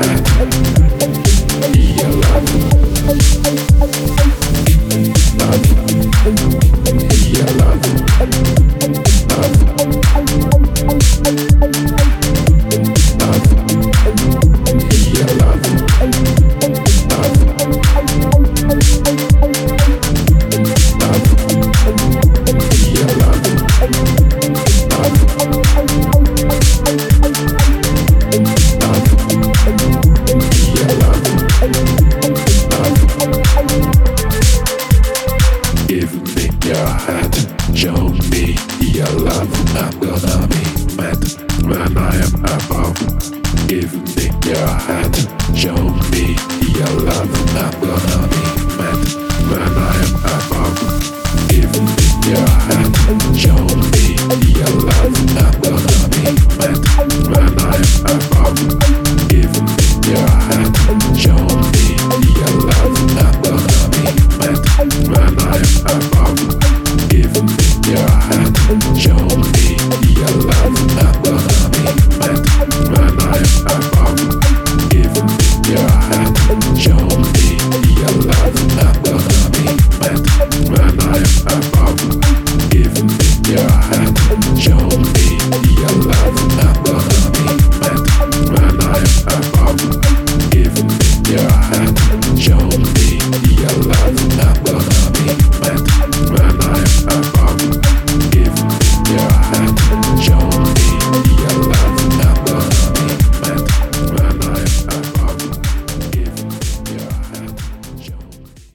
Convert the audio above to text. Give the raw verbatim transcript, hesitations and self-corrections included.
Show me your love, I'm gonna